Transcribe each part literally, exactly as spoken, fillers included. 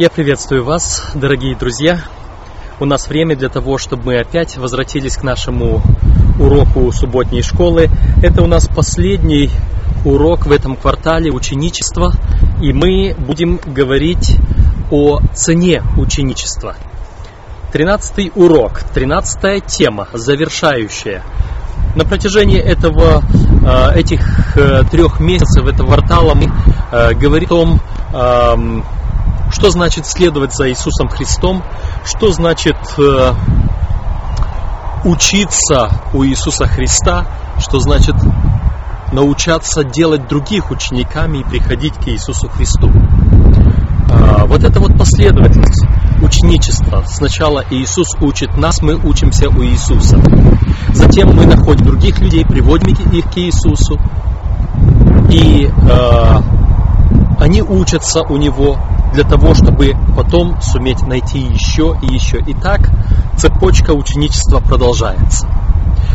Я приветствую вас, дорогие друзья. У нас время для того, чтобы мы опять возвратились к нашему уроку субботней школы. Это у нас последний урок в этом квартале ученичества, и мы будем говорить о цене ученичества. Тринадцатый урок, тринадцатая тема, завершающая. На протяжении этого, этих трех месяцев этого квартала мы говорим о том, что значит следовать за Иисусом Христом, что значит э, учиться у Иисуса Христа, что значит научаться делать других учениками и приходить к Иисусу Христу. Э, вот это вот последовательность ученичества. Сначала Иисус учит нас, мы учимся у Иисуса. Затем мы находим других людей, приводим их к Иисусу, и э, они учатся у Него, для того, чтобы потом суметь найти еще и еще. И так цепочка ученичества продолжается.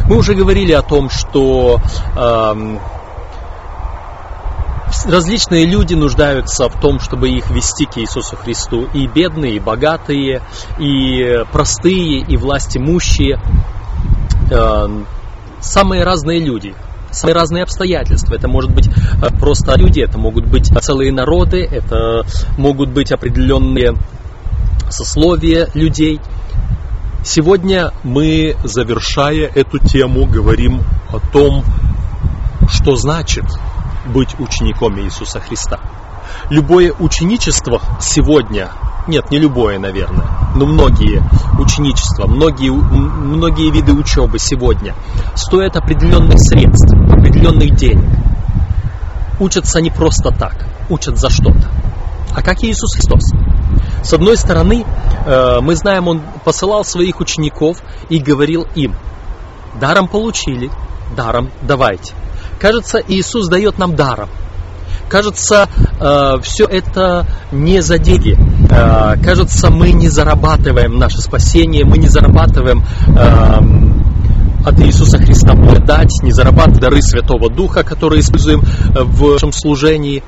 Мы уже говорили о том, что э, различные люди нуждаются в том, чтобы их вести к Иисусу Христу. И бедные, и богатые, и простые, и власть имущие. Э, самые разные люди. Самые разные обстоятельства. Это может быть просто люди, это могут быть целые народы, это могут быть определенные сословия людей. Сегодня мы, завершая эту тему, говорим о том, что значит быть учеником Иисуса Христа. Любое ученичество сегодня, нет, не любое, наверное, но многие ученичества, многие, многие виды учебы сегодня стоят определенных средств, определенных денег. Учатся не просто так, учат за что-то. А как Иисус Христос? С одной стороны, мы знаем, Он посылал своих учеников и говорил им: даром получили, даром давайте. Кажется, Иисус дает нам даром. Кажется, все это не за деньги. Кажется, мы не зарабатываем наше спасение, мы не зарабатываем от Иисуса Христа благодать, не зарабатываем дары Святого Духа, которые используем в нашем служении.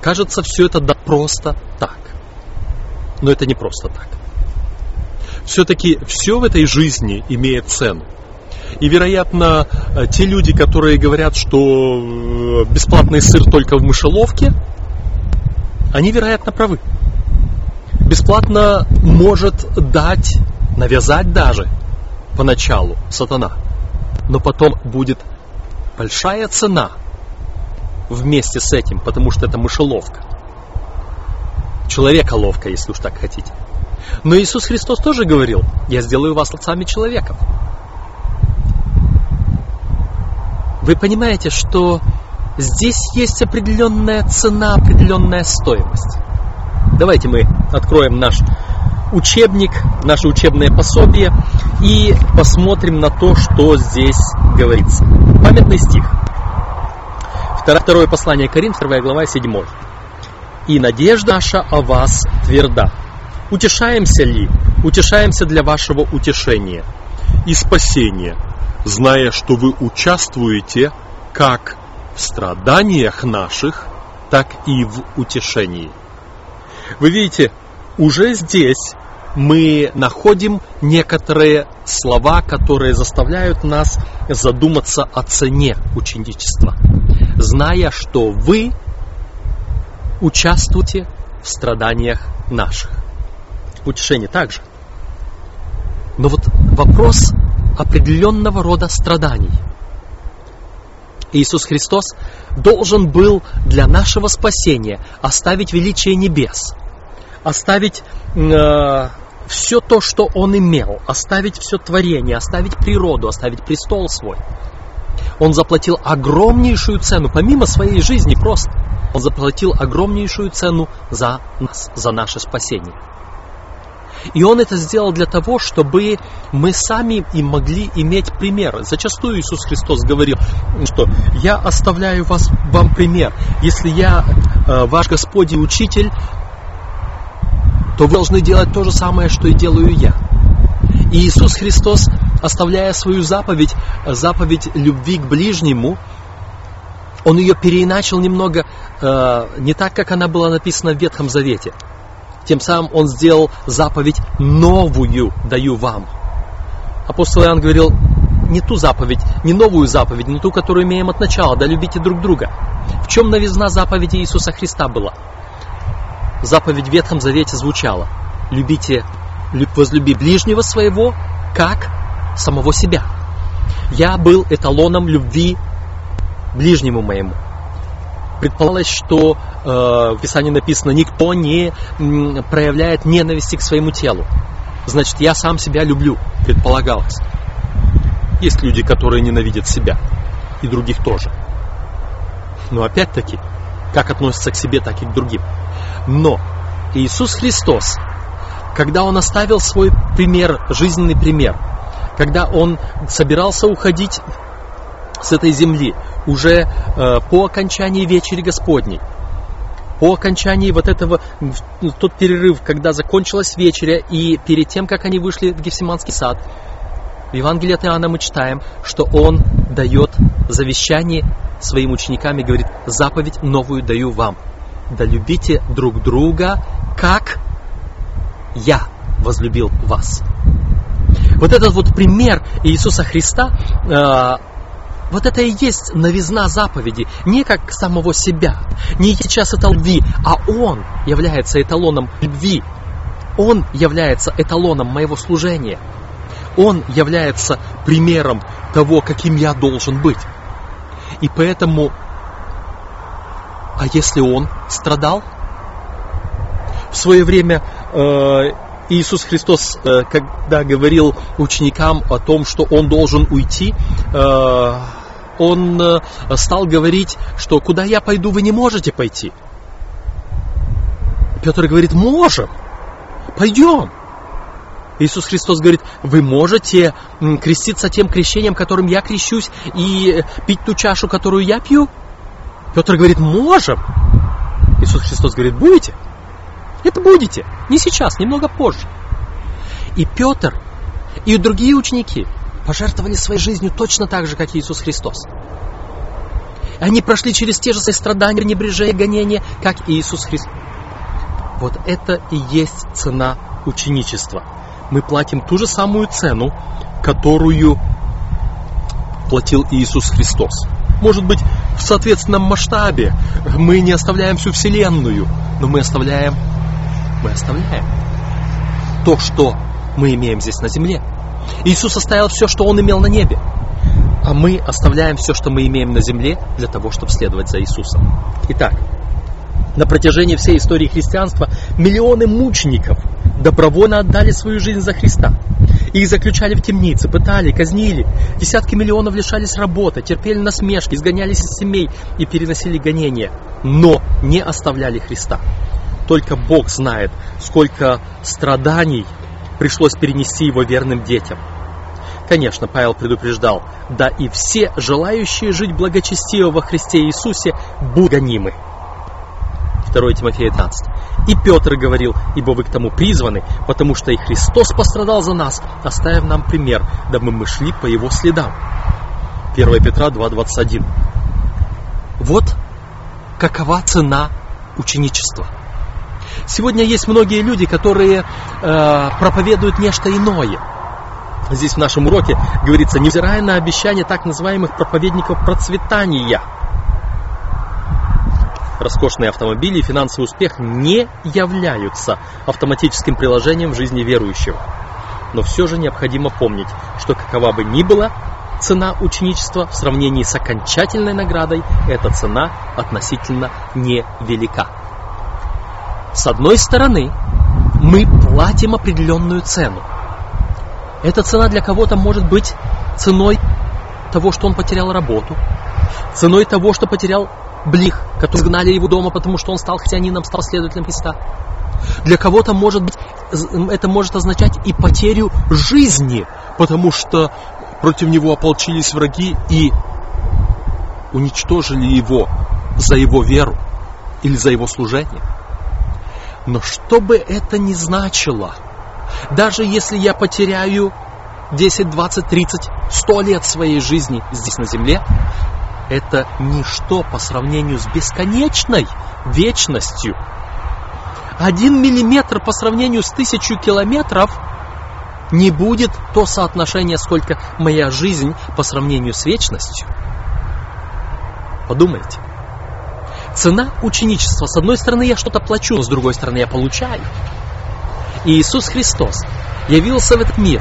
Кажется, все это да просто так. Но это не просто так. Все-таки все в этой жизни имеет цену. И, вероятно, те люди, которые говорят, что бесплатный сыр только в мышеловке, они, вероятно, правы. Бесплатно может дать, навязать даже поначалу сатана. Но потом будет большая цена вместе с этим, потому что это мышеловка. Человеколовка, если уж так хотите. Но Иисус Христос тоже говорил: «Я сделаю вас отцами человеков». Вы понимаете, что здесь есть определенная цена, определенная стоимость. Давайте мы откроем наш учебник, наше учебное пособие и посмотрим на то, что здесь говорится. Памятный стих. Второе послание Коринфянам, первая глава, седьмой. «И надежда наша о вас тверда. Утешаемся ли? Утешаемся для вашего утешения и спасения, зная, что вы участвуете как в страданиях наших, так и в утешении». Вы видите, уже здесь мы находим некоторые слова, которые заставляют нас задуматься о цене ученичества. «Зная, что вы участвуете в страданиях наших». Утешение также. Но вот вопрос определенного рода страданий. Иисус Христос должен был для нашего спасения оставить величие небес, оставить э, все то, что Он имел, оставить все творение, оставить природу, оставить престол свой. Он заплатил огромнейшую цену, помимо своей жизни просто, Он заплатил огромнейшую цену за нас, за наше спасение. И Он это сделал для того, чтобы мы сами и могли иметь примеры. Зачастую Иисус Христос говорил, что «Я оставляю вас, вам пример. Если я э, ваш Господь и Учитель, то вы должны делать то же самое, что и делаю Я». И Иисус Христос, оставляя свою заповедь, заповедь любви к ближнему, Он ее переиначил немного э, не так, как она была написана в Ветхом Завете. Тем самым он сделал заповедь новую даю вам. Апостол Иоанн говорил, не ту заповедь, не новую заповедь, но ту, которую имеем от начала, да любите друг друга. В чем новизна заповеди Иисуса Христа была? Заповедь в Ветхом Завете звучала. Любите, возлюби ближнего своего, как самого себя. Я был эталоном любви ближнему моему. Предполагалось, что э, в Писании написано, никто не м, проявляет ненависти к своему телу. Значит, я сам себя люблю, предполагалось. Есть люди, которые ненавидят себя, и других тоже. Но опять-таки, как относятся к себе, так и к другим. Но Иисус Христос, когда Он оставил свой пример, жизненный пример, когда Он собирался уходить с этой земли, уже э, по окончании вечери Господней, по окончании вот этого, тот перерыв, когда закончилась вечеря, и перед тем, как они вышли в Гефсиманский сад, в Евангелии от Иоанна мы читаем, что Он дает завещание своим ученикам и говорит, заповедь новую даю вам, да любите друг друга, как я возлюбил вас. Вот этот вот пример Иисуса Христа, э, вот это и есть новизна заповеди, не как самого себя, не сейчас это любви, а Он является эталоном любви, Он является эталоном моего служения, Он является примером того, каким я должен быть. И поэтому, а если Он страдал? В свое время э, Иисус Христос, э, когда говорил ученикам о том, что Он должен уйти, э, Он э, стал говорить, что «куда я пойду, вы не можете пойти». Петр говорит «можем, пойдем». Иисус Христос говорит, вы можете креститься тем крещением, которым я крещусь, и пить ту чашу, которую я пью? Петр говорит, можем. Иисус Христос говорит, будете? Это будете. Не сейчас, немного позже. И Петр, и другие ученики пожертвовали своей жизнью точно так же, как Иисус Христос. Они прошли через те же страдания, пренебрежения, гонения, как и Иисус Христос. Вот это и есть цена ученичества. Мы платим ту же самую цену, которую платил Иисус Христос. Может быть, в соответственном масштабе мы не оставляем всю Вселенную, но мы оставляем, мы оставляем то, что мы имеем здесь на земле. Иисус оставил все, что Он имел на небе, а мы оставляем все, что мы имеем на земле, для того, чтобы следовать за Иисусом. Итак, на протяжении всей истории христианства миллионы мучеников добровольно отдали свою жизнь за Христа. Их заключали в темницы, пытали, казнили. Десятки миллионов лишались работы, терпели насмешки, изгонялись из семей и переносили гонения. Но не оставляли Христа. Только Бог знает, сколько страданий пришлось перенести Его верным детям. Конечно, Павел предупреждал, да и все желающие жить благочестиво во Христе Иисусе будут гонимы. Второе Тимофея тринадцать. И Петр говорил, ибо вы к тому призваны, потому что и Христос пострадал за нас, оставив нам пример, дабы мы шли по Его следам. Первое Петра два двадцать один. Вот какова цена ученичества. Сегодня есть многие люди, которые э, проповедуют нечто иное. Здесь в нашем уроке говорится, невзирая на обещания так называемых проповедников процветания, роскошные автомобили и финансовый успех не являются автоматическим приложением в жизни верующего. Но все же необходимо помнить, что какова бы ни была цена ученичества в сравнении с окончательной наградой, эта цена относительно невелика. С одной стороны, мы платим определенную цену. Эта цена для кого-то может быть ценой того, что он потерял работу, ценой того, что потерял блих, которые гнали его дома, потому что он стал христианином, стал следователем Христа. Для кого-то может быть, это может означать и потерю жизни, потому что против него ополчились враги и уничтожили его за его веру или за его служение. Но что бы это ни значило, даже если я потеряю десять, двадцать, тридцать, сто лет своей жизни здесь на земле, это ничто по сравнению с бесконечной вечностью, Один миллиметр по сравнению с тысячу километров не будет то соотношение, сколько моя жизнь по сравнению с вечностью. Подумайте. Цена ученичества. С одной стороны, я что-то плачу, с другой стороны, я получаю. И Иисус Христос явился в этот мир,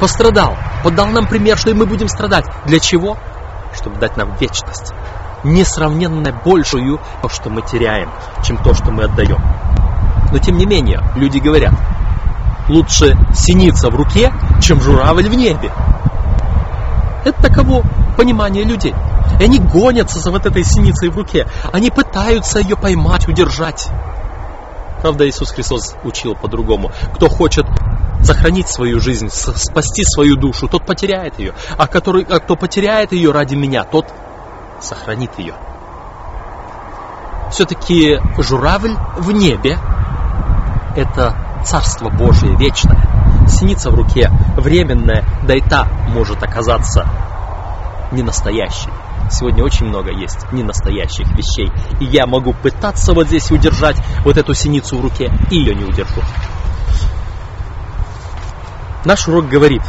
пострадал, подал нам пример, что и мы будем страдать. Для чего? Чтобы дать нам вечность, несравненно большую, то, что мы теряем, чем то, что мы отдаем. Но тем не менее, люди говорят, лучше синица в руке, чем журавль в небе. Это таково понимание людей. И они гонятся за вот этой синицей в руке. Они пытаются ее поймать, удержать. Правда, Иисус Христос учил по-другому. Кто хочет сохранить свою жизнь, спасти свою душу, тот потеряет ее. А, который, а кто потеряет ее ради меня, тот сохранит ее. Все-таки журавль в небе – это Царство Божие вечное. Синица в руке временная, да и та может оказаться ненастоящей. Сегодня очень много есть ненастоящих вещей. И я могу пытаться вот здесь удержать вот эту синицу в руке, и ее не удержу. Наш урок говорит,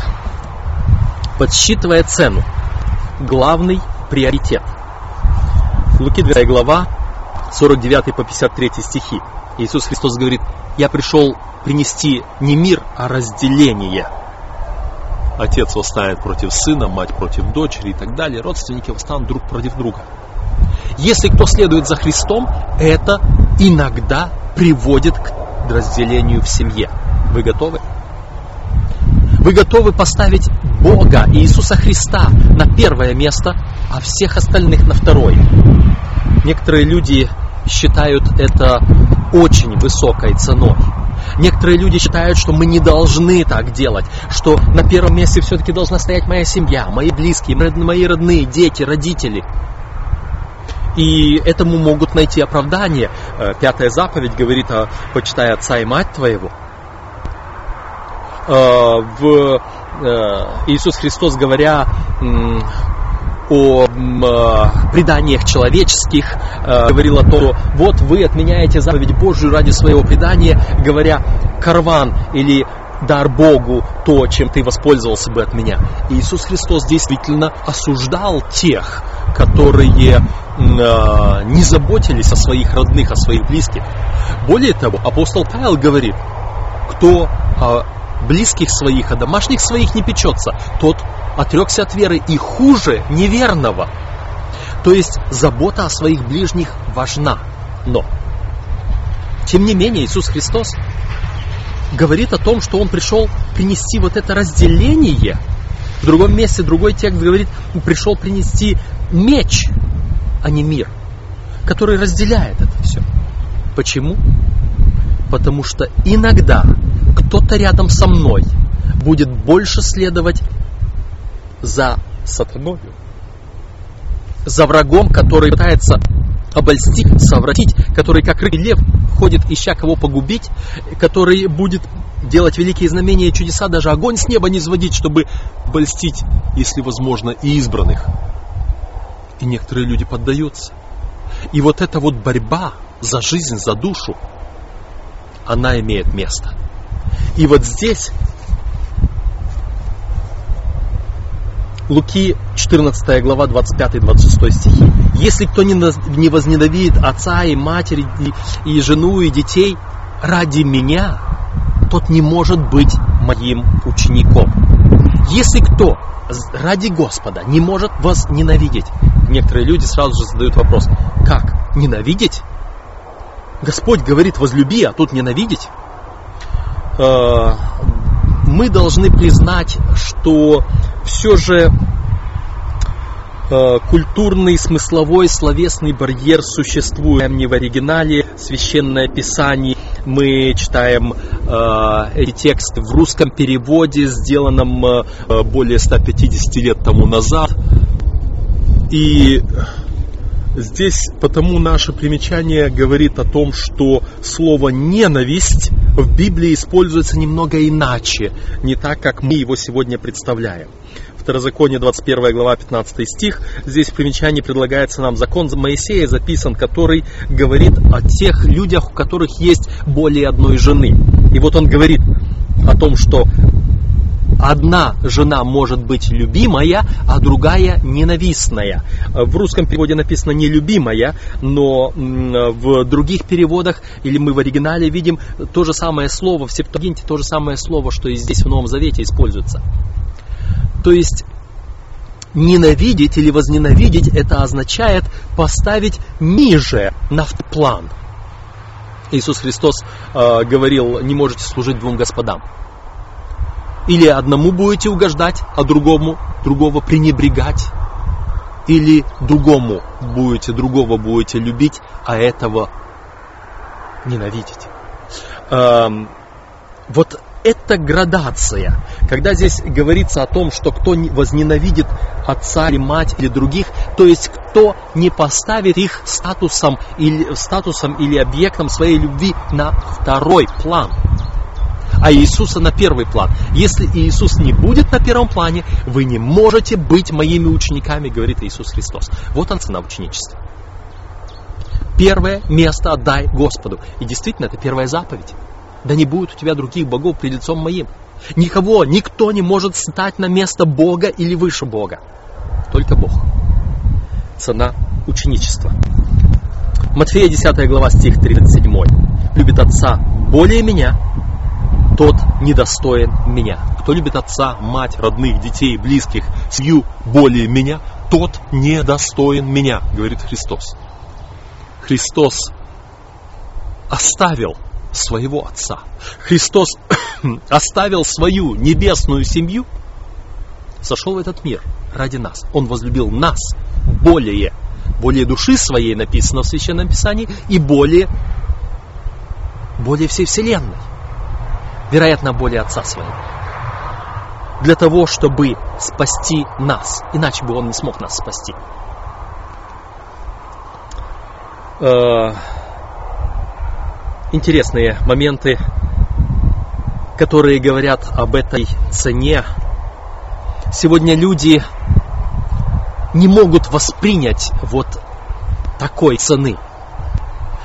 подсчитывая цену, главный приоритет. Луки двадцать вторая глава, сорок девятый по пятьдесят третий стихи. Иисус Христос говорит, я пришел принести не мир, а разделение. Отец восстанет против сына, мать против дочери и так далее. Родственники восстанут друг против друга. Если кто следует за Христом, это иногда приводит к разделению в семье. Вы готовы? Вы готовы поставить Бога и Иисуса Христа на первое место, а всех остальных на второе? Некоторые люди считают это очень высокой ценой. Некоторые люди считают, что мы не должны так делать, что на первом месте все-таки должна стоять моя семья, мои близкие, мои родные, дети, родители. И этому могут найти оправдание. Пятая заповедь говорит о «почитай отца и мать твоего». В Иисус Христос, говоря о преданиях человеческих, говорил о том, вот вы отменяете заповедь Божию ради своего предания, говоря «карван» или «дар Богу то, чем ты воспользовался бы от меня». Иисус Христос действительно осуждал тех, которые не заботились о своих родных, о своих близких. Более того, апостол Павел говорит, кто о близких своих, о домашних своих не печется, тот отрекся от веры и хуже неверного. То есть забота о своих ближних важна. Но, тем не менее, Иисус Христос говорит о том, что Он пришел принести вот это разделение. В другом месте, другой текст говорит, Он пришел принести меч, а не мир, который разделяет это все. Почему? Потому что иногда кто-то рядом со мной будет больше следовать за сатаною, за врагом, который пытается обольстить, совратить, который, как рык и лев, ходит, ища кого погубить, который будет делать великие знамения и чудеса, даже огонь с неба не сводить, чтобы обольстить, если возможно, и избранных. И некоторые люди поддаются. И вот эта вот борьба за жизнь, за душу, она имеет место. И вот здесь Луки четырнадцатая глава, двадцать пятый двадцать шестой стихи. «Если кто не возненавидит отца и матери, и жену, и детей ради меня, тот не может быть моим учеником». Если кто ради Господа не может вас ненавидеть, некоторые люди сразу же задают вопрос, как ненавидеть? Господь говорит возлюби, а тут ненавидеть? Мы должны признать, что все же э, культурный, смысловой, словесный барьер существует. Не в оригинале, Священное Писание. Мы читаем э, эти тексты в русском переводе, сделанном э, более ста пятидесяти лет тому назад. И здесь потому наше примечание говорит о том, что слово «ненависть» в Библии используется немного иначе, не так, как мы его сегодня представляем. Второзаконие, двадцать первая глава, пятнадцатый стих. Здесь в примечании предлагается нам закон Моисея записан, который говорит о тех людях, у которых есть более одной жены. И вот он говорит о том, что одна жена может быть любимая, а другая ненавистная. В русском переводе написано «нелюбимая», но в других переводах, или мы в оригинале видим то же самое слово, в Септуагинте то же самое слово, что и здесь в Новом Завете используется. То есть ненавидеть или возненавидеть — это означает поставить ниже, на план. Иисус Христос э, говорил: не можете служить двум господам. Или одному будете угождать, а другому, другого пренебрегать. Или другому будете, другого будете любить, а этого ненавидеть. Эм, вот это градация. Когда здесь говорится о том, что кто возненавидит отца или мать или других, то есть кто не поставит их статусом или, статусом или объектом своей любви на второй план, а Иисуса на первый план. Если Иисус не будет на первом плане, вы не можете быть моими учениками, говорит Иисус Христос. Вот он, цена ученичества. Первое место отдай Господу. И действительно, это первая заповедь. Да не будет у тебя других богов пред лицом моим. Никого, никто не может стать на место Бога или выше Бога. Только Бог. Цена ученичества. Матфея десятая глава, стих тридцать семь. Любит отца более меня, тот недостоин меня. Кто любит отца, мать, родных, детей, близких, семью более меня, тот недостоин меня, говорит Христос. Христос оставил своего отца. Христос оставил свою небесную семью, сошел в этот мир ради нас. Он возлюбил нас более, более души своей, написано в Священном Писании, и более, более всей вселенной. Вероятно, более отца своего. Для того, чтобы спасти нас. Иначе бы он не смог нас спасти. Интересные моменты, которые говорят об этой цене. Сегодня люди не могут воспринять вот такой цены.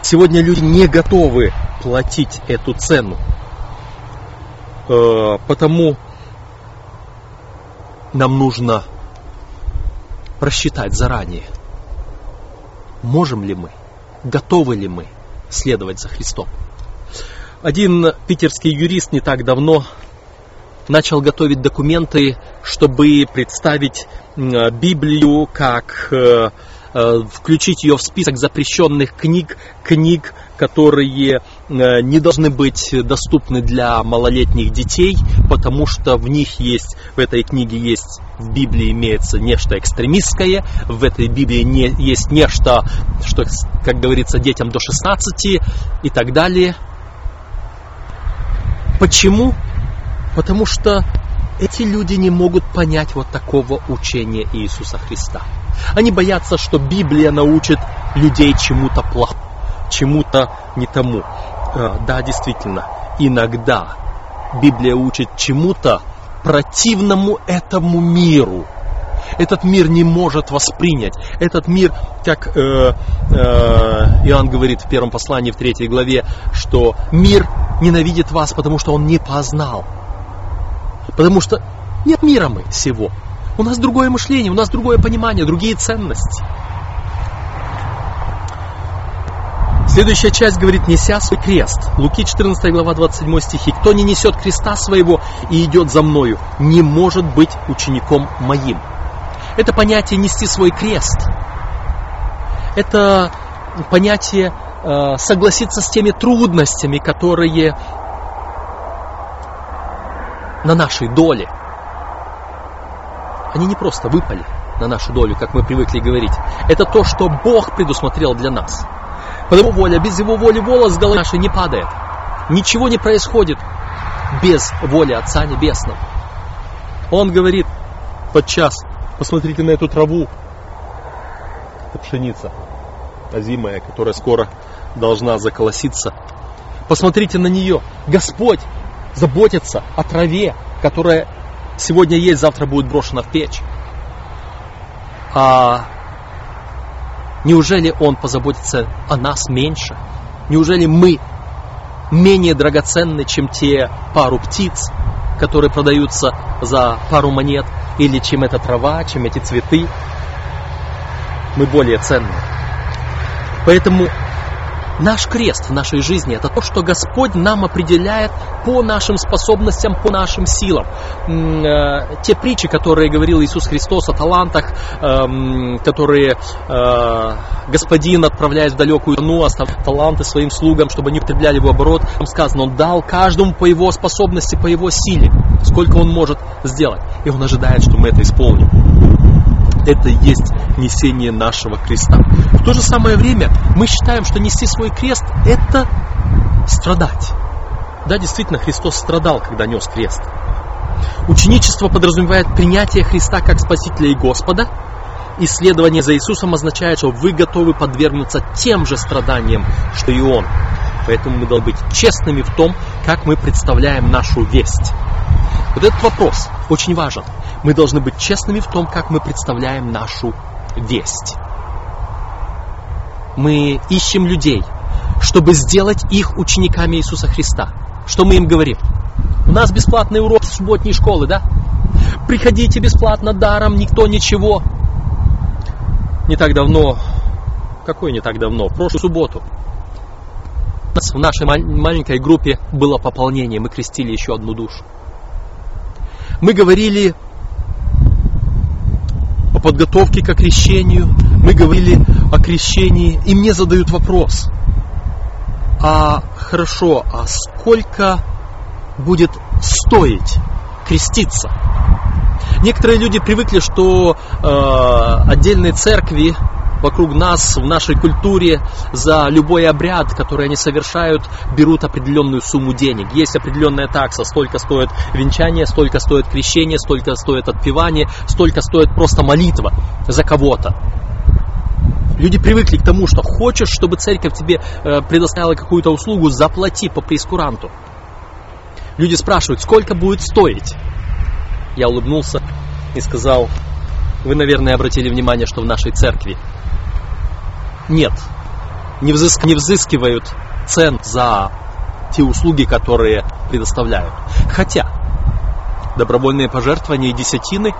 Сегодня люди не готовы платить эту цену. Потому нам нужно просчитать заранее, можем ли мы, готовы ли мы следовать за Христом. Один питерский юрист не так давно начал готовить документы, чтобы представить Библию, как включить ее в список запрещенных книг, книг, которые не должны быть доступны для малолетних детей, потому что в них есть, в этой книге есть, в Библии имеется нечто экстремистское, в этой Библии не, есть нечто, что, как говорится, детям до шестнадцати и так далее. Почему? Потому что эти люди не могут понять вот такого учения Иисуса Христа. Они боятся, что Библия научит людей чему-то плохому, чему-то не тому. Да, действительно, иногда Библия учит чему-то противному этому миру. Этот мир не может воспринять. Этот мир, как э, э, Иоанн говорит в первом послании, в третьей главе, что мир ненавидит вас, потому что он не познал. Потому что нет мира мы сего. У нас другое мышление, у нас другое понимание, другие ценности. Следующая часть говорит: неся свой крест. Луки четырнадцатая глава, двадцать седьмой стихи. Кто не несет креста своего и идет за мною, не может быть учеником моим. Это понятие нести свой крест. Это понятие э, согласиться с теми трудностями, которые на нашей доле. Они не просто выпали на нашу долю, как мы привыкли говорить. Это то, что Бог предусмотрел для нас. Потому воля, без его воли волос с головы нашей не падает. Ничего не происходит без воли Отца Небесного. Он говорит подчас: посмотрите на эту траву. Это пшеница озимая, которая скоро должна заколоситься. Посмотрите на нее. Господь заботится о траве, которая Сегодня есть, завтра будет брошено в печь. А неужели Он позаботится о нас меньше? Неужели мы менее драгоценны, чем те пару птиц, которые продаются за пару монет, или чем эта трава, чем эти цветы? Мы более ценны. Поэтому наш крест в нашей жизни – это то, что Господь нам определяет по нашим способностям, по нашим силам. Те притчи, которые говорил Иисус Христос о талантах, которые господин, отправляясь в далекую страну, оставлял таланты своим слугам, чтобы они употребляли в оборот. Там сказано, Он дал каждому по его способности, по его силе, сколько он может сделать. И Он ожидает, что мы это исполним. Это и есть несение нашего креста. В то же самое время мы считаем, что нести свой крест – это страдать. Да, действительно, Христос страдал, когда нес крест. Ученичество подразумевает принятие Христа как Спасителя и Господа. И следование за Иисусом означает, что вы готовы подвергнуться тем же страданиям, что и Он. Поэтому мы должны быть честными в том, как мы представляем нашу весть. Вот этот вопрос очень важен. Мы должны быть честными в том, как мы представляем нашу весть. Мы ищем людей, чтобы сделать их учениками Иисуса Христа. Что мы им говорим? У нас бесплатные уроки субботней школы, да? Приходите бесплатно, даром, никто ничего. Не так давно, какой не так давно, в прошлую субботу, в нашей маленькой группе было пополнение, мы крестили еще одну душу. Мы говорили о подготовке к крещению, мы говорили о крещении, и мне задают вопрос, а хорошо, а сколько будет стоить креститься? Некоторые люди привыкли, что э, отдельные церкви вокруг нас, в нашей культуре, за любой обряд, который они совершают, берут определенную сумму денег. Есть определенная такса, столько стоит венчание, столько стоит крещение, столько стоит отпевание, столько стоит просто молитва за кого-то. Люди привыкли к тому, что хочешь, чтобы церковь тебе предоставила какую-то услугу, заплати по прейскуранту. Люди спрашивают, сколько будет стоить? Я улыбнулся и сказал, вы, наверное, обратили внимание, что в нашей церкви нет, не взыскивают цен за те услуги, которые предоставляют. Хотя добровольные пожертвования и десятины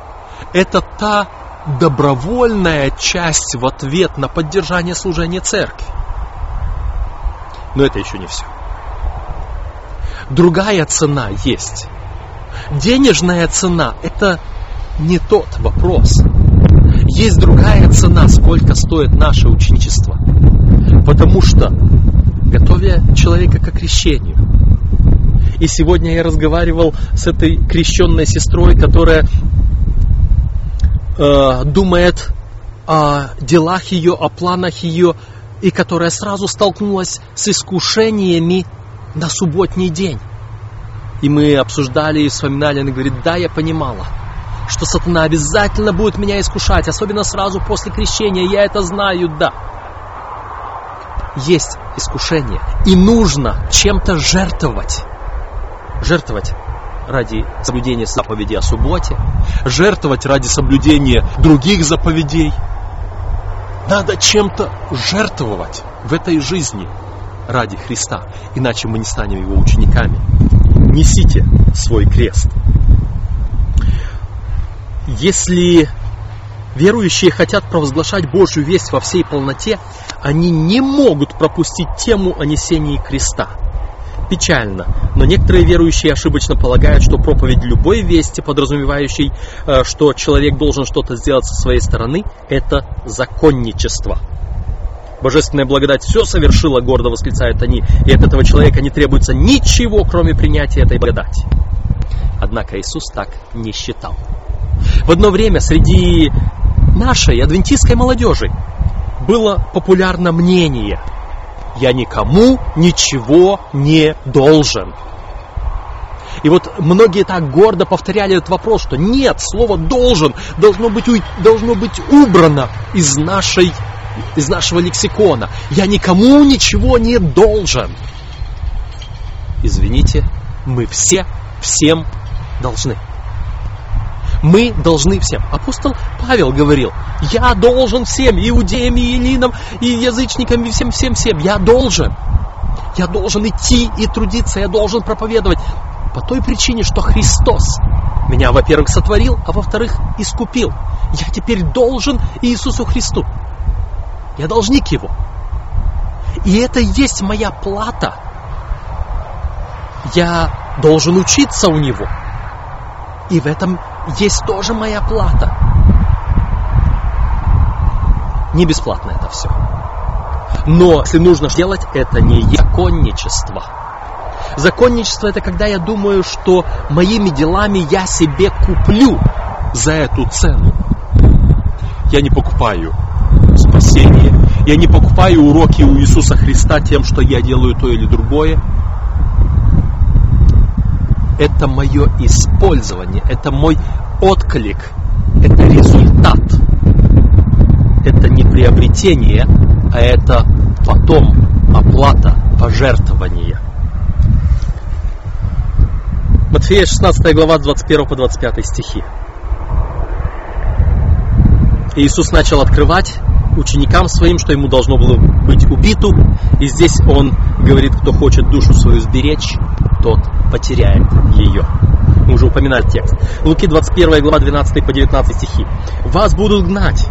– это та добровольная часть в ответ на поддержание служения церкви. Но это еще не все. Другая цена есть. Денежная цена – это не тот вопрос. Есть другая цена, сколько стоит наше ученичество. Потому что, готовя человека к крещению, и сегодня я разговаривал с этой крещенной сестрой, которая э, думает о делах ее, о планах ее, и которая сразу столкнулась с искушениями на субботний день. И мы обсуждали и вспоминали, она говорит, да, я понимала, что сатана обязательно будет меня искушать, особенно сразу после крещения, я это знаю, да. Есть искушение, и нужно чем-то жертвовать. Жертвовать ради соблюдения заповеди о субботе, жертвовать ради соблюдения других заповедей. Надо чем-то жертвовать в этой жизни ради Христа, иначе мы не станем Его учениками. Несите свой крест. Если верующие хотят провозглашать Божью весть во всей полноте, они не могут пропустить тему о несении креста. Печально, но некоторые верующие ошибочно полагают, что проповедь любой вести, подразумевающей, что человек должен что-то сделать со своей стороны, это законничество. Божественная благодать все совершила, гордо восклицают они, и от этого человека не требуется ничего, кроме принятия этой благодати. Однако Иисус так не считал. В одно время среди нашей адвентистской молодежи было популярно мнение «Я никому ничего не должен». И вот многие так гордо повторяли этот вопрос, что нет, слово «должен» должно быть, должно быть убрано из нашей, из нашего лексикона. «Я никому ничего не должен». Извините, мы все всем должны. Мы должны всем. Апостол Павел говорил, я должен всем, иудеям, и эллинам, и язычникам, и всем, всем, всем. Я должен. Я должен идти и трудиться, я должен проповедовать. По той причине, что Христос меня, во-первых, сотворил, а во-вторых, искупил. Я теперь должен Иисусу Христу. Я должник Его. И это и есть моя плата. Я должен учиться у Него. И в этом есть тоже моя плата. Не бесплатно это все. Но если нужно делать, это не законничество. Законничество — это когда я думаю, что моими делами я себе куплю за эту цену. Я не покупаю спасение. Я не покупаю уроки у Иисуса Христа тем, что я делаю то или другое. Это мое использование, это мой отклик, это результат. Это не приобретение, а это потом оплата, пожертвование. Матфея шестнадцатая глава, двадцать первый по двадцать пятый стихи. Иисус начал открывать ученикам своим, что ему должно было быть убиту. И здесь он говорит, кто хочет душу свою сберечь, тот потеряет ее. Мы уже упоминали текст. Луки двадцать первая глава, двенадцатый по девятнадцатый стихи. Вас будут гнать,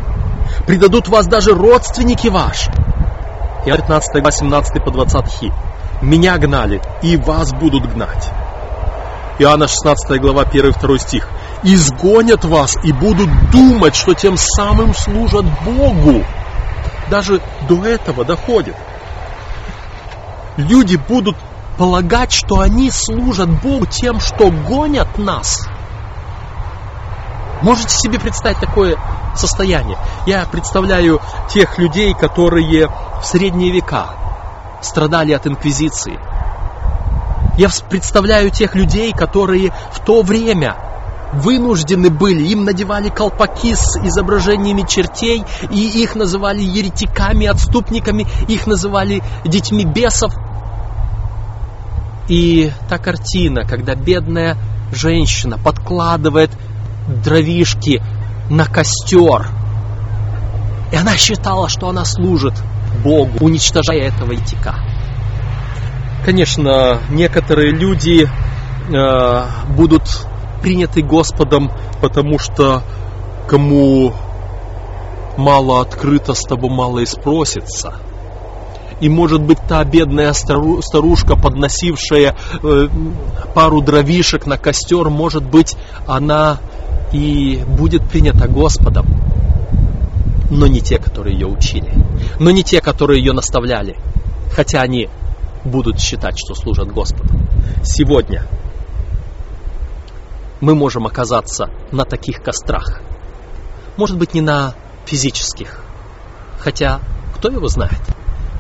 предадут вас даже родственники ваши. И пятнадцатая глава, семнадцатый по двадцатый стихи. Меня гнали, и вас будут гнать. Иоанна шестнадцатая глава, первый-второй стих. Изгонят вас и будут думать, что тем самым служат Богу. Даже до этого доходит. Люди будут полагать, что они служат Богу тем, что гонят нас. Можете себе представить такое состояние? Я представляю тех людей, которые в средние века страдали от инквизиции. Я представляю тех людей, которые в то время вынуждены были, им надевали колпаки с изображениями чертей, и их называли еретиками, отступниками, их называли детьми бесов. И та картина, когда бедная женщина подкладывает дровишки на костер, и она считала, что она служит Богу, уничтожая этого еретика. Конечно, некоторые люди э, будут приняты Господом, потому что кому мало открыто, с того мало и спросится. И может быть та бедная старушка, подносившая э, пару дровишек на костер, может быть она и будет принята Господом, но не те, которые ее учили, но не те, которые ее наставляли, хотя они будут считать, что служат Господу. Сегодня мы можем оказаться на таких кострах. Может быть, не на физических. Хотя, кто его знает?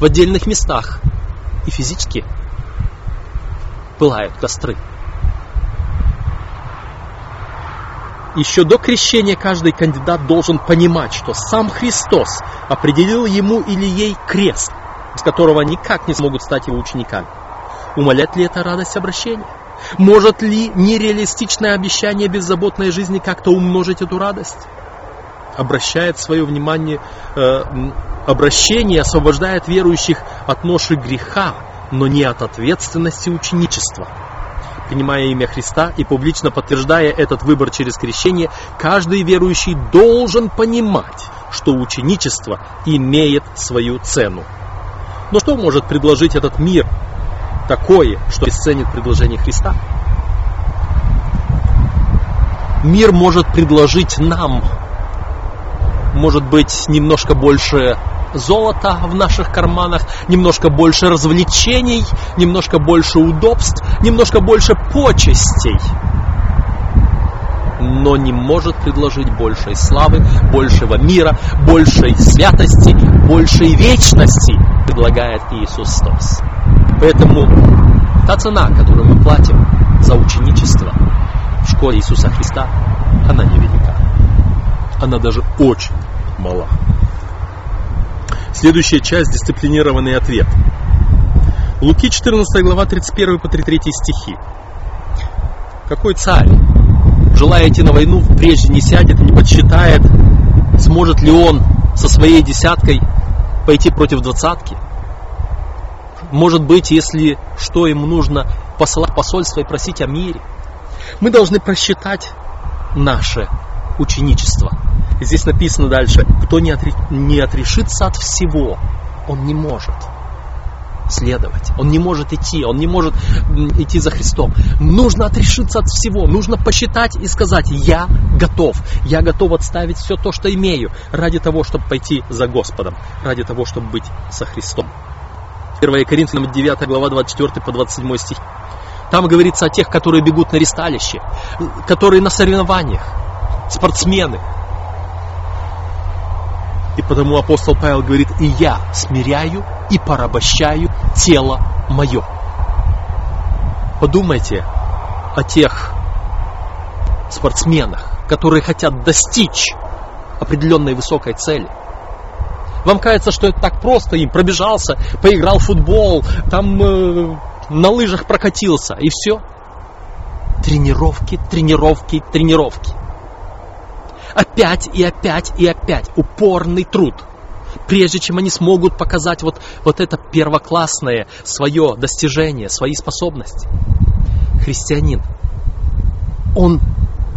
В отдельных местах и физически пылают костры. Еще до крещения каждый кандидат должен понимать, что сам Христос определил ему или ей крест, с которого никак не смогут стать его учениками. Умаляет ли это радость обращения? Может ли нереалистичное обещание беззаботной жизни как-то умножить эту радость? Обращает свое внимание, э, обращение освобождает верующих от ноши греха, но не от ответственности ученичества. Принимая имя Христа и публично подтверждая этот выбор через крещение, каждый верующий должен понимать, что ученичество имеет свою цену. Но что может предложить этот мир такое, что обесценит предложение Христа? Мир может предложить нам, может быть, немножко больше золота в наших карманах, немножко больше развлечений, немножко больше удобств, немножко больше почестей. Но не может предложить большей славы, большего мира, большей святости, большей вечности, предлагает Иисус Христос. Поэтому та цена, которую мы платим за ученичество в школе Иисуса Христа, она невелика. Она даже очень мала. Следующая часть — дисциплинированный ответ. Луки четырнадцатая глава, тридцать первый по тридцать третий стихи. Какой царь желая идти на войну, прежде не сядет, не подсчитает, сможет ли он со своей десяткой пойти против двадцатки. Может быть, если что, ему нужно посылать посольство и просить о мире. Мы должны просчитать наше ученичество. Здесь написано дальше: кто не отрешится от всего, он не может следовать, он не может идти, он не может идти за Христом. Нужно отрешиться от всего, нужно посчитать и сказать: я готов, я готов отставить все то, что имею, ради того, чтобы пойти за Господом, ради того, чтобы быть со Христом. первое Коринфянам девятая глава двадцать четыре по двадцать семь стих. Там говорится о тех, которые бегут на ристалище, которые на соревнованиях, спортсмены. И потому апостол Павел говорит: и я смиряю и порабощаю тело мое. Подумайте о тех спортсменах, которые хотят достичь определенной высокой цели. Вам кажется, что это так просто: им пробежался, поиграл в футбол, там э, на лыжах прокатился, и все. Тренировки, тренировки, тренировки. Опять и опять и опять упорный труд, прежде чем они смогут показать вот, вот это первоклассное свое достижение, свои способности. Христианин, он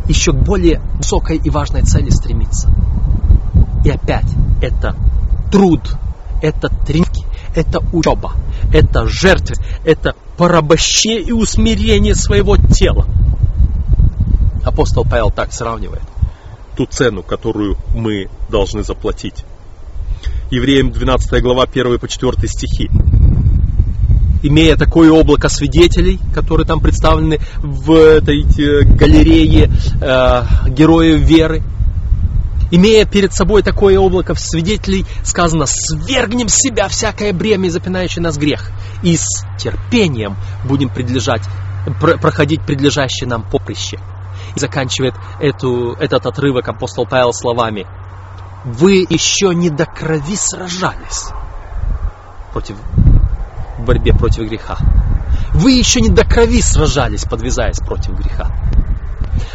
еще к более высокой и важной цели стремится. И опять это труд, это тренировки, это учеба, это жертва, это порабощение и усмирение своего тела. Апостол Павел так сравнивает ту цену, которую мы должны заплатить. Евреям двенадцатая глава первый по четвёртый стихи. Имея такое облако свидетелей, которые там представлены в этой галерее э, героев веры, имея перед собой такое облако свидетелей, сказано: свергнем с себя всякое бремя, запинающее нас грех, и с терпением будем предлежать, проходить предлежащее нам поприще. И заканчивает эту, этот отрывок апостол Павел словами: вы еще не до крови сражались против, в борьбе против греха. Вы еще не до крови сражались, подвязаясь против греха.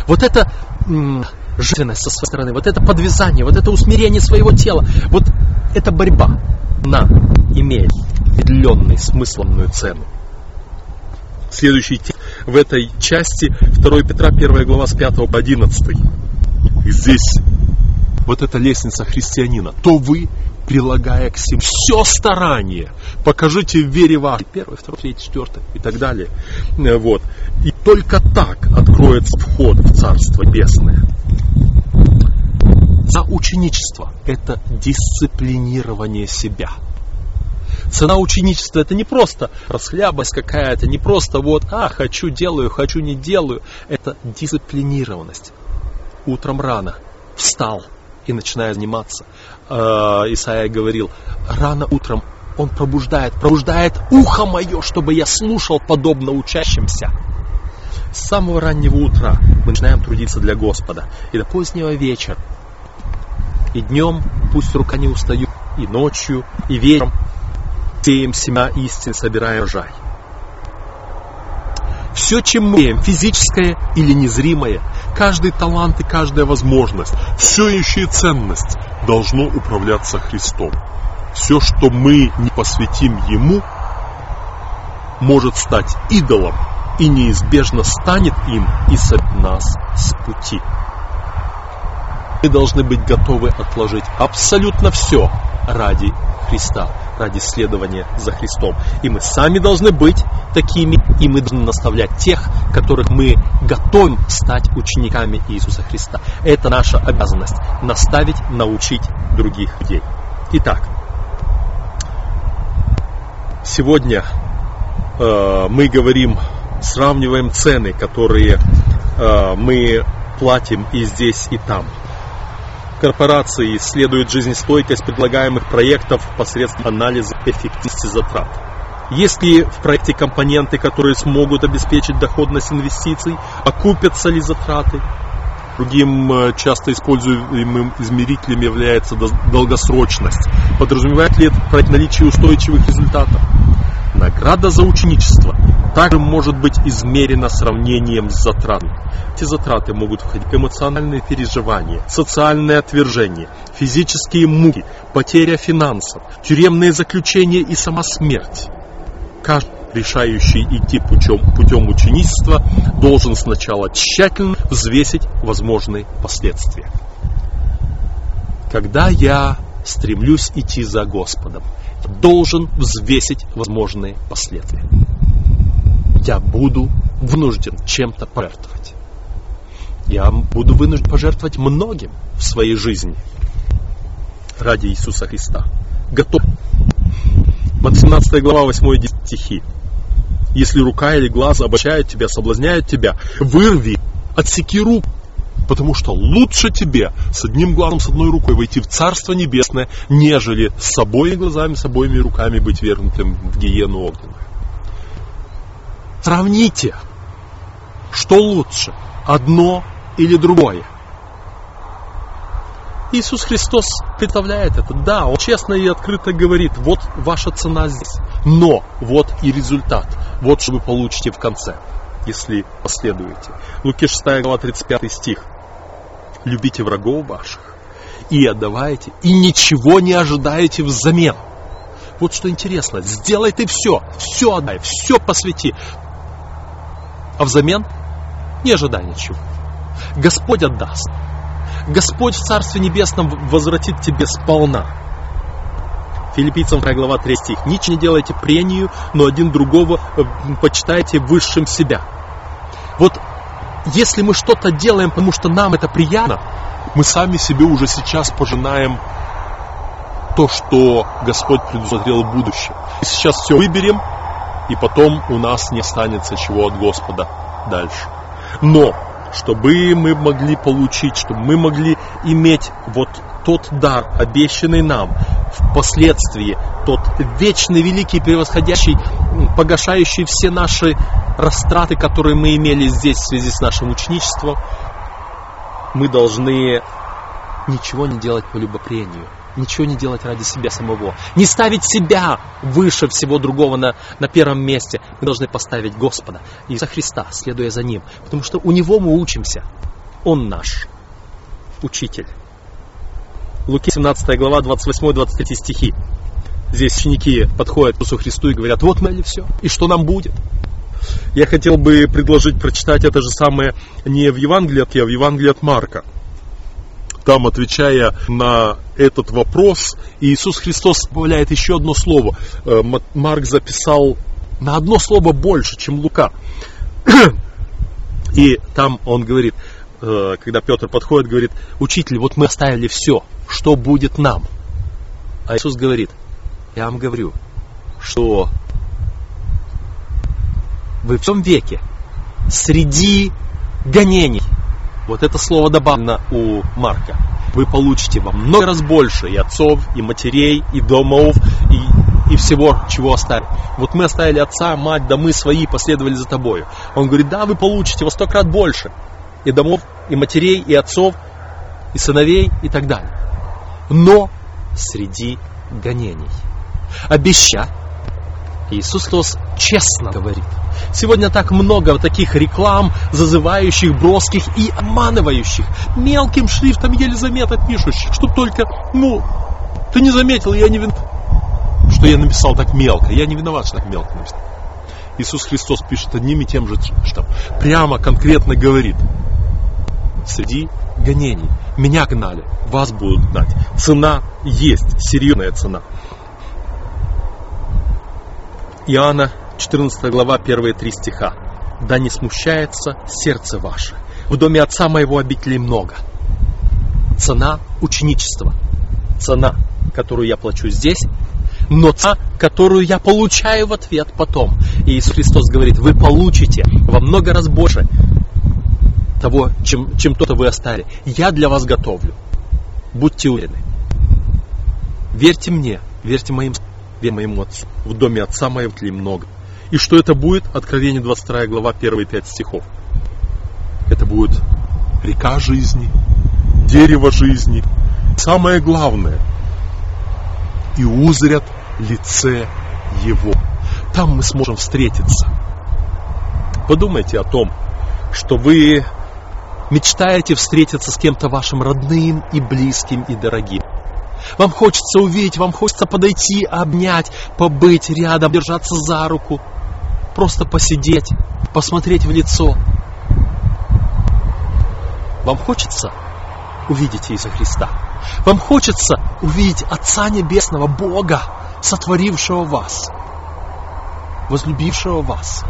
Вот это м- жертвенность со своей стороны, вот это подвязание, вот это усмирение своего тела, вот эта борьба, она имеет определенную смысловную цену. Следующий текст в этой части второе Петра первая глава с пятого по одиннадцатый. Здесь вот эта лестница христианина. То вы, прилагая к себе все старание, покажите в вере вашей. Первый, второй, третий, четвертый и так далее. Вот. И только так откроется вход в Царство Небесное. За ученичество — это дисциплинирование себя. Цена ученичества — это не просто расхлябость какая-то, не просто вот, а, хочу, делаю, хочу, не делаю. Это дисциплинированность. Утром рано встал и начинает заниматься. Исаия говорил: рано утром он пробуждает, пробуждает ухо мое, чтобы я слушал подобно учащимся. С самого раннего утра мы начинаем трудиться для Господа. И до позднего вечера. И днем пусть рука не устают, и ночью, и вечером. Сеем семя истин, собираем рожай. Все, чем мы имеем, физическое или незримое, каждый талант и каждая возможность, все имеющая ценность, должно управляться Христом. Все, что мы не посвятим Ему, может стать идолом и неизбежно станет им и собьет нас с пути. Мы должны быть готовы отложить абсолютно все ради Христа, ради следования за Христом. И мы сами должны быть такими, и мы должны наставлять тех, которых мы готовим стать учениками Иисуса Христа. Это наша обязанность — наставить, научить других людей. Итак, сегодня э, мы говорим, сравниваем цены, которые э, мы платим и здесь, и там. Корпорации исследуют жизнестойкость предлагаемых проектов посредством анализа эффективности затрат. Есть ли в проекте компоненты, которые смогут обеспечить доходность инвестиций, окупятся ли затраты? Другим часто используемым измерителем является долгосрочность. Подразумевает ли это проект наличие устойчивых результатов? Награда за ученичество также может быть измерено сравнением с затратами. Эти затраты могут входить в эмоциональные переживания, социальное отвержение, физические муки, потеря финансов, тюремные заключения и сама смерть. Каждый, решающий идти путем, путем ученичества, должен сначала тщательно взвесить возможные последствия. Когда я стремлюсь идти за Господом, должен взвесить возможные последствия. Я буду вынужден чем-то пожертвовать. Я буду вынужден пожертвовать многим в своей жизни ради Иисуса Христа. Готов. семнадцатая глава, восьмой стихи. Если рука или глаз обольщают тебя, соблазняют тебя, вырви, отсеки руку. Потому что лучше тебе с одним глазом, с одной рукой войти в Царство Небесное, нежели с обоими глазами, с обоими руками быть вернутым в гиену огненную. Сравните, что лучше, одно или другое. Иисус Христос представляет это. Да, Он честно и открыто говорит: вот ваша цена здесь, но вот и результат, вот что вы получите в конце, если последуете. Луки шестая глава, тридцать пятый стих. Любите врагов ваших и отдавайте, и ничего не ожидаете взамен. Вот что интересно, сделай ты все, все отдай, все посвяти, а взамен не ожидай ничего. Господь отдаст. Господь в Царстве Небесном возвратит тебе сполна. Филиппийцам вторая глава, третий стих. Ничего не делайте прению, но один другого почитайте высшим себя. Вот если мы что-то делаем, потому что нам это приятно, мы сами себе уже сейчас пожинаем то, что Господь предусмотрел в будущем. И сейчас все выберем, и потом у нас не останется чего от Господа дальше. Но чтобы мы могли получить, чтобы мы могли иметь вот тот дар, обещанный нам, впоследствии тот вечный, великий, превосходящий, погашающий все наши растраты, которые мы имели здесь в связи с нашим ученичеством, мы должны ничего не делать по любопрению, ничего не делать ради себя самого, не ставить себя выше всего другого на, на первом месте. Мы должны поставить Господа, Иисуса Христа, следуя за Ним, потому что у Него мы учимся. Он наш Учитель. Луки семнадцатая глава, двадцать восьмой двадцать третий стихи. Здесь ученики подходят к Иисусу Христу и говорят: вот мы ли все, и что нам будет? Я хотел бы предложить прочитать это же самое не в Евангелии от Луки, а в Евангелии от Марка. Там, отвечая на этот вопрос, Иисус Христос добавляет еще одно слово. Марк записал на одно слово больше, чем Лука. И там он говорит, когда Петр подходит, говорит: «Учитель, вот мы оставили все, что будет нам?» А Иисус говорит: «Я вам говорю, что вы в том веке среди гонений». Вот это слово добавлено у Марка. Вы получите во много раз больше и отцов, и матерей, и домов, и, и всего, чего оставили. Вот мы оставили отца, мать, домы свои, последовали за тобою. Он говорит: да, вы получите во сто крат больше. И домов, и матерей, и отцов, и сыновей, и так далее. Но среди гонений. Обещай. Иисус Христос честно говорит. Сегодня так много таких реклам, зазывающих, броских и обманывающих, мелким шрифтом еле заметно пишущих, чтоб только, ну, ты не заметил, я не виноват, что я написал так мелко, я не виноват, что так мелко написал. Иисус Христос пишет одним и тем же шрифтом, прямо конкретно говорит: среди гонений. Меня гнали, вас будут гнать. Цена есть, серьезная цена. Иоанна, четырнадцатая глава, первые три стиха. «Да не смущается сердце ваше. В доме Отца моего обителей много». Цена ученичества. Цена, которую я плачу здесь, но цена, которую я получаю в ответ потом. И Иисус Христос говорит: вы получите во много раз больше того, чем, чем то-то вы оставили. Я для вас готовлю. Будьте уверены. Верьте мне, верьте моим словам. Верь моему отцу, в доме отца моего ли много. И что это будет? Откровение двадцать вторая глава, первые пять стихов. Это будет река жизни, дерево жизни, самое главное. И узрят лице его. Там мы сможем встретиться. Подумайте о том, что вы мечтаете встретиться с кем-то вашим родным и близким и дорогим. Вам хочется увидеть, вам хочется подойти, обнять, побыть рядом, держаться за руку, просто посидеть, посмотреть в лицо. Вам хочется увидеть Иисуса Христа. Вам хочется увидеть Отца Небесного, Бога, сотворившего вас, возлюбившего вас.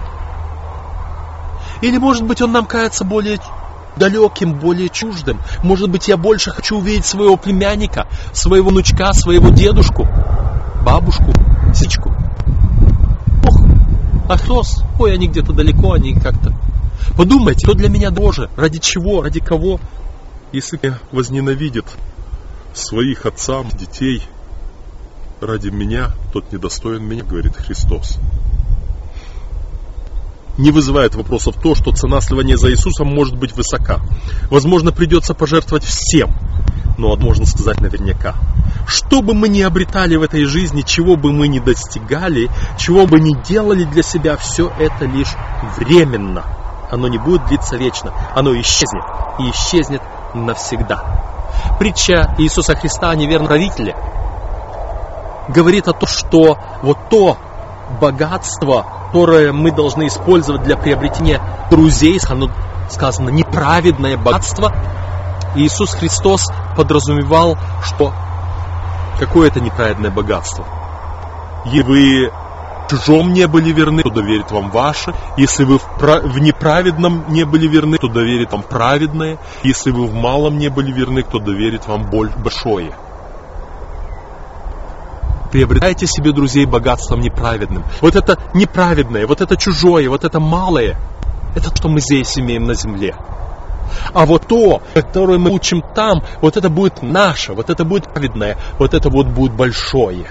Или, может быть, Он нам кажется более далеким, более чуждым. Может быть, я больше хочу увидеть своего племянника, своего внучка, своего дедушку, бабушку, сестричку. Ох, а Христос, ой, они где-то далеко, они как-то... Подумайте, кто для меня дороже, ради чего, ради кого. Если возненавидит своих отца, детей, ради меня, тот недостоин меня, говорит Христос. Не вызывает вопросов то, что цена следования за Иисусом может быть высока. Возможно, придется пожертвовать всем, но одно можно сказать наверняка. Что бы мы ни обретали в этой жизни, чего бы мы ни достигали, чего бы ни делали для себя, все это лишь временно. Оно не будет длиться вечно, оно исчезнет и исчезнет навсегда. Притча Иисуса Христа о неверном правителе говорит о том, что вот то богатство, которое мы должны использовать для приобретения друзей, оно сказано неправедное богатство, Иисус Христос подразумевал, что какое это неправедное богатство? И вы чужом не были верны, то доверит вам ваше. Если вы в, прав... в неправедном не были верны, то доверит вам праведное. Если вы в малом не были верны, то доверит вам большое. Приобретайте себе друзей богатством неправедным. Вот это неправедное, вот это чужое, вот это малое, это то, что мы здесь имеем на земле. А вот то, которое мы учим там, вот это будет наше, вот это будет праведное, вот это вот будет большое.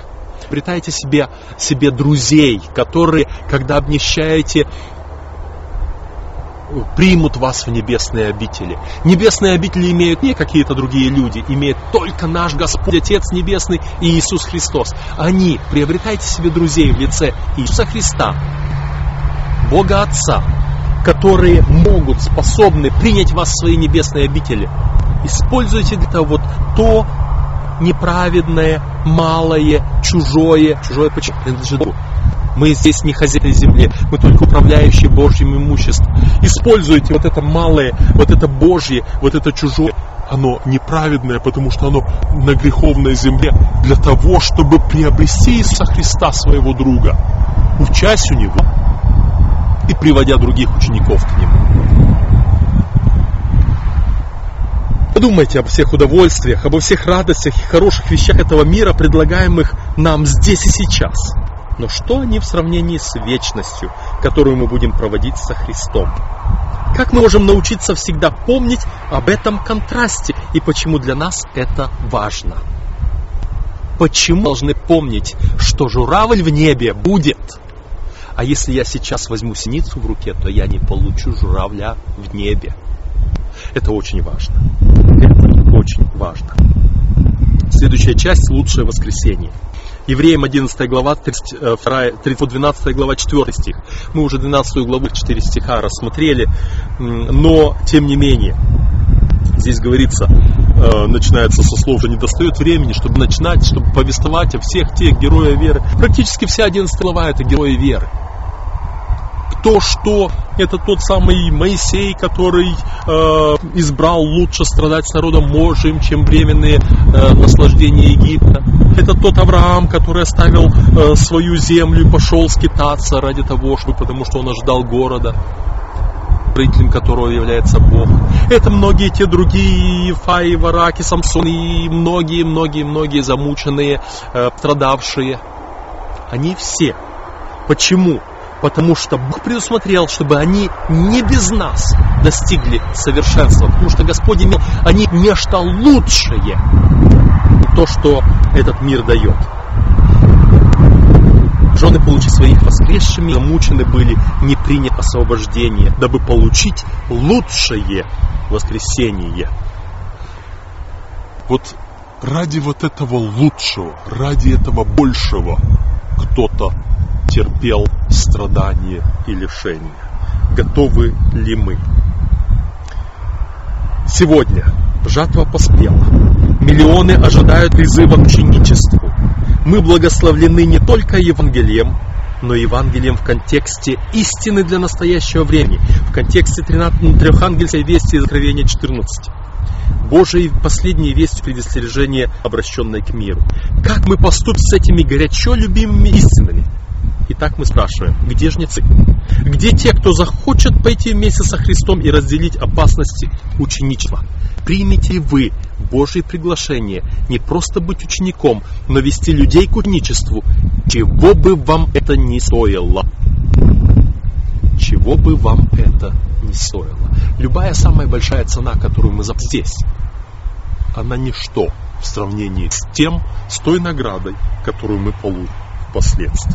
Приобретайте себе, себе друзей, которые, когда обнищаете, примут вас в небесные обители. Небесные обители имеют не какие-то другие люди, имеют только наш Господь, Отец Небесный и Иисус Христос. Они, приобретайте себе друзей в лице Иисуса Христа, Бога Отца, которые могут, способны принять вас в свои небесные обители. Используйте для того вот то неправедное, малое, чужое, чужое почему принадлежит Богу. Мы здесь не хозяева земли, мы только управляющие Божьим имуществом. Используйте вот это малое, вот это Божье, вот это чужое. Оно неправедное, потому что оно на греховной земле, для того, чтобы приобрести Иисуса Христа, своего друга, учась у Него и приводя других учеников к Нему. Подумайте обо всех удовольствиях, обо всех радостях и хороших вещах этого мира, предлагаемых нам здесь и сейчас. Но что они в сравнении с вечностью, которую мы будем проводить со Христом? Как мы можем научиться всегда помнить об этом контрасте и почему для нас это важно? Почему мы должны помнить, что журавль в небе будет? А если я сейчас возьму синицу в руке, то я не получу журавля в небе. Это очень важно. Это очень важно. Следующая часть – лучшее воскресенье. Евреям одиннадцатая глава, двенадцатая глава, четвёртый стих. Мы уже двенадцатую главу, четыре стиха рассмотрели, но тем не менее, здесь говорится, начинается со слов, что не достает времени, чтобы начинать, чтобы повествовать о всех тех героях веры. Практически вся одиннадцатая глава – это герои веры. Кто что, это тот самый Моисей, который э, избрал лучше страдать с народом Божиим, чем временные э, наслаждения Египта. Это тот Авраам, который оставил э, свою землю и пошел скитаться ради того, чтобы, потому что он ожидал города, строителем которого является Бог. Это многие те другие, Фаи, Вараки, Самсон, и многие-многие-многие замученные, э, страдавшие. Они все. Почему? Потому что Бог предусмотрел, чтобы они не без нас достигли совершенства. Потому что Господь имел они нечто лучшее, то, что этот мир дает. Жены, получив своих воскресшими, замучены были, не приняв освобождение, дабы получить лучшее воскресение. Вот ради вот этого лучшего, ради этого большего кто-то терпел страдания и лишения. готовы ли мы. Сегодня жатва поспела. Миллионы ожидают призыва к ученичеству. Мы благословлены не только Евангелием, но и Евангелием в контексте истины для настоящего времени, в контексте Трехангельской вести из Откровения четырнадцать. Божьей последней вести предостережения, обращенной к миру. Как мы поступим с этими горячо любимыми истинами? Итак, мы спрашиваем, где жнецы? Где те, кто захочет пойти вместе со Христом и разделить опасности ученичества? Примите вы Божье приглашение не просто быть учеником, но вести людей к ученичеству, чего бы вам это ни стоило. Чего бы вам это ни стоило. Любая самая большая цена, которую мы заплатим здесь, она ничто в сравнении с тем, с той наградой, которую мы получим впоследствии.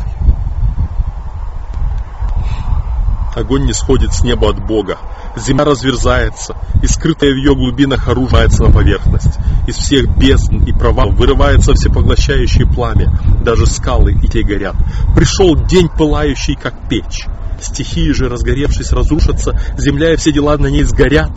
Огонь не сходит с неба от Бога. Земля разверзается, и скрытое в ее глубинах оружие на поверхность. Из всех бездн и провалов вырывается всепоглощающее пламя. Даже скалы и те горят. Пришел день, пылающий, как печь. Стихии же, разгоревшись, разрушатся. Земля и все дела на ней сгорят.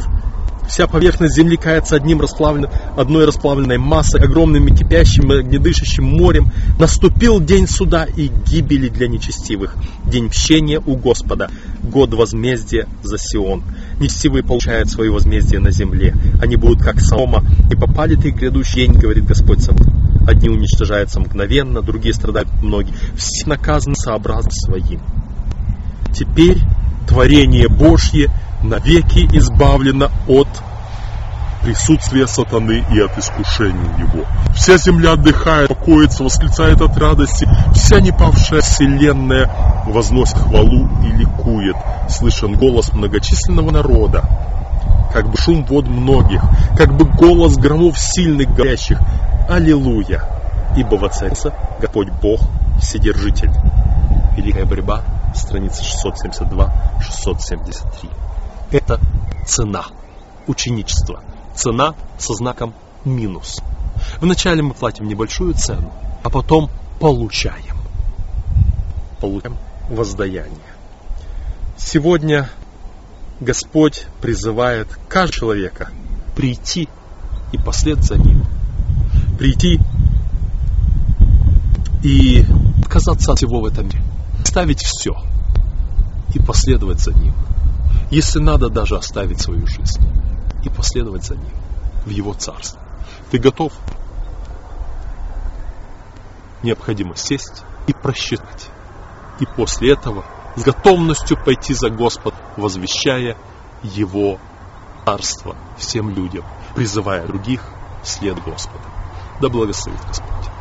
Вся поверхность земли кается одним расплавленным, одной расплавленной массой, огромным кипящим и огнедышащим морем. Наступил день суда и гибели для нечестивых, день мщения у Господа, год возмездия за Сион. Нечестивые получают свое возмездие на земле. Они будут как солома, и попалит их грядущий день, говорит Господь Саваоф. Одни уничтожаются мгновенно, другие страдают многие. Все наказаны сообразно своим. Теперь творение Божье навеки избавлено от присутствия сатаны и от искушений его. Вся земля отдыхает, покоится, восклицает от радости. Вся непавшая вселенная возносит хвалу и ликует. Слышен голос многочисленного народа, как бы шум вод многих, как бы голос громов сильных горящих. Аллилуйя! Ибо воцарится Господь Бог Вседержитель. Великая борьба, страница шестьсот семьдесят два шестьсот семьдесят три. Это цена ученичества. Цена со знаком минус. Вначале мы платим небольшую цену, а потом получаем. Получаем воздаяние. Сегодня Господь призывает каждого человека прийти и последовать за Ним. Прийти и отказаться от всего в этом мире. Оставить все и последовать за Ним. Если надо, даже оставить свою жизнь и последовать за Ним в Его Царство. Ты готов? Необходимо сесть и просчитать. И после этого с готовностью пойти за Господом, возвещая Его Царство всем людям, призывая других вслед Господа. Да благословит Господь.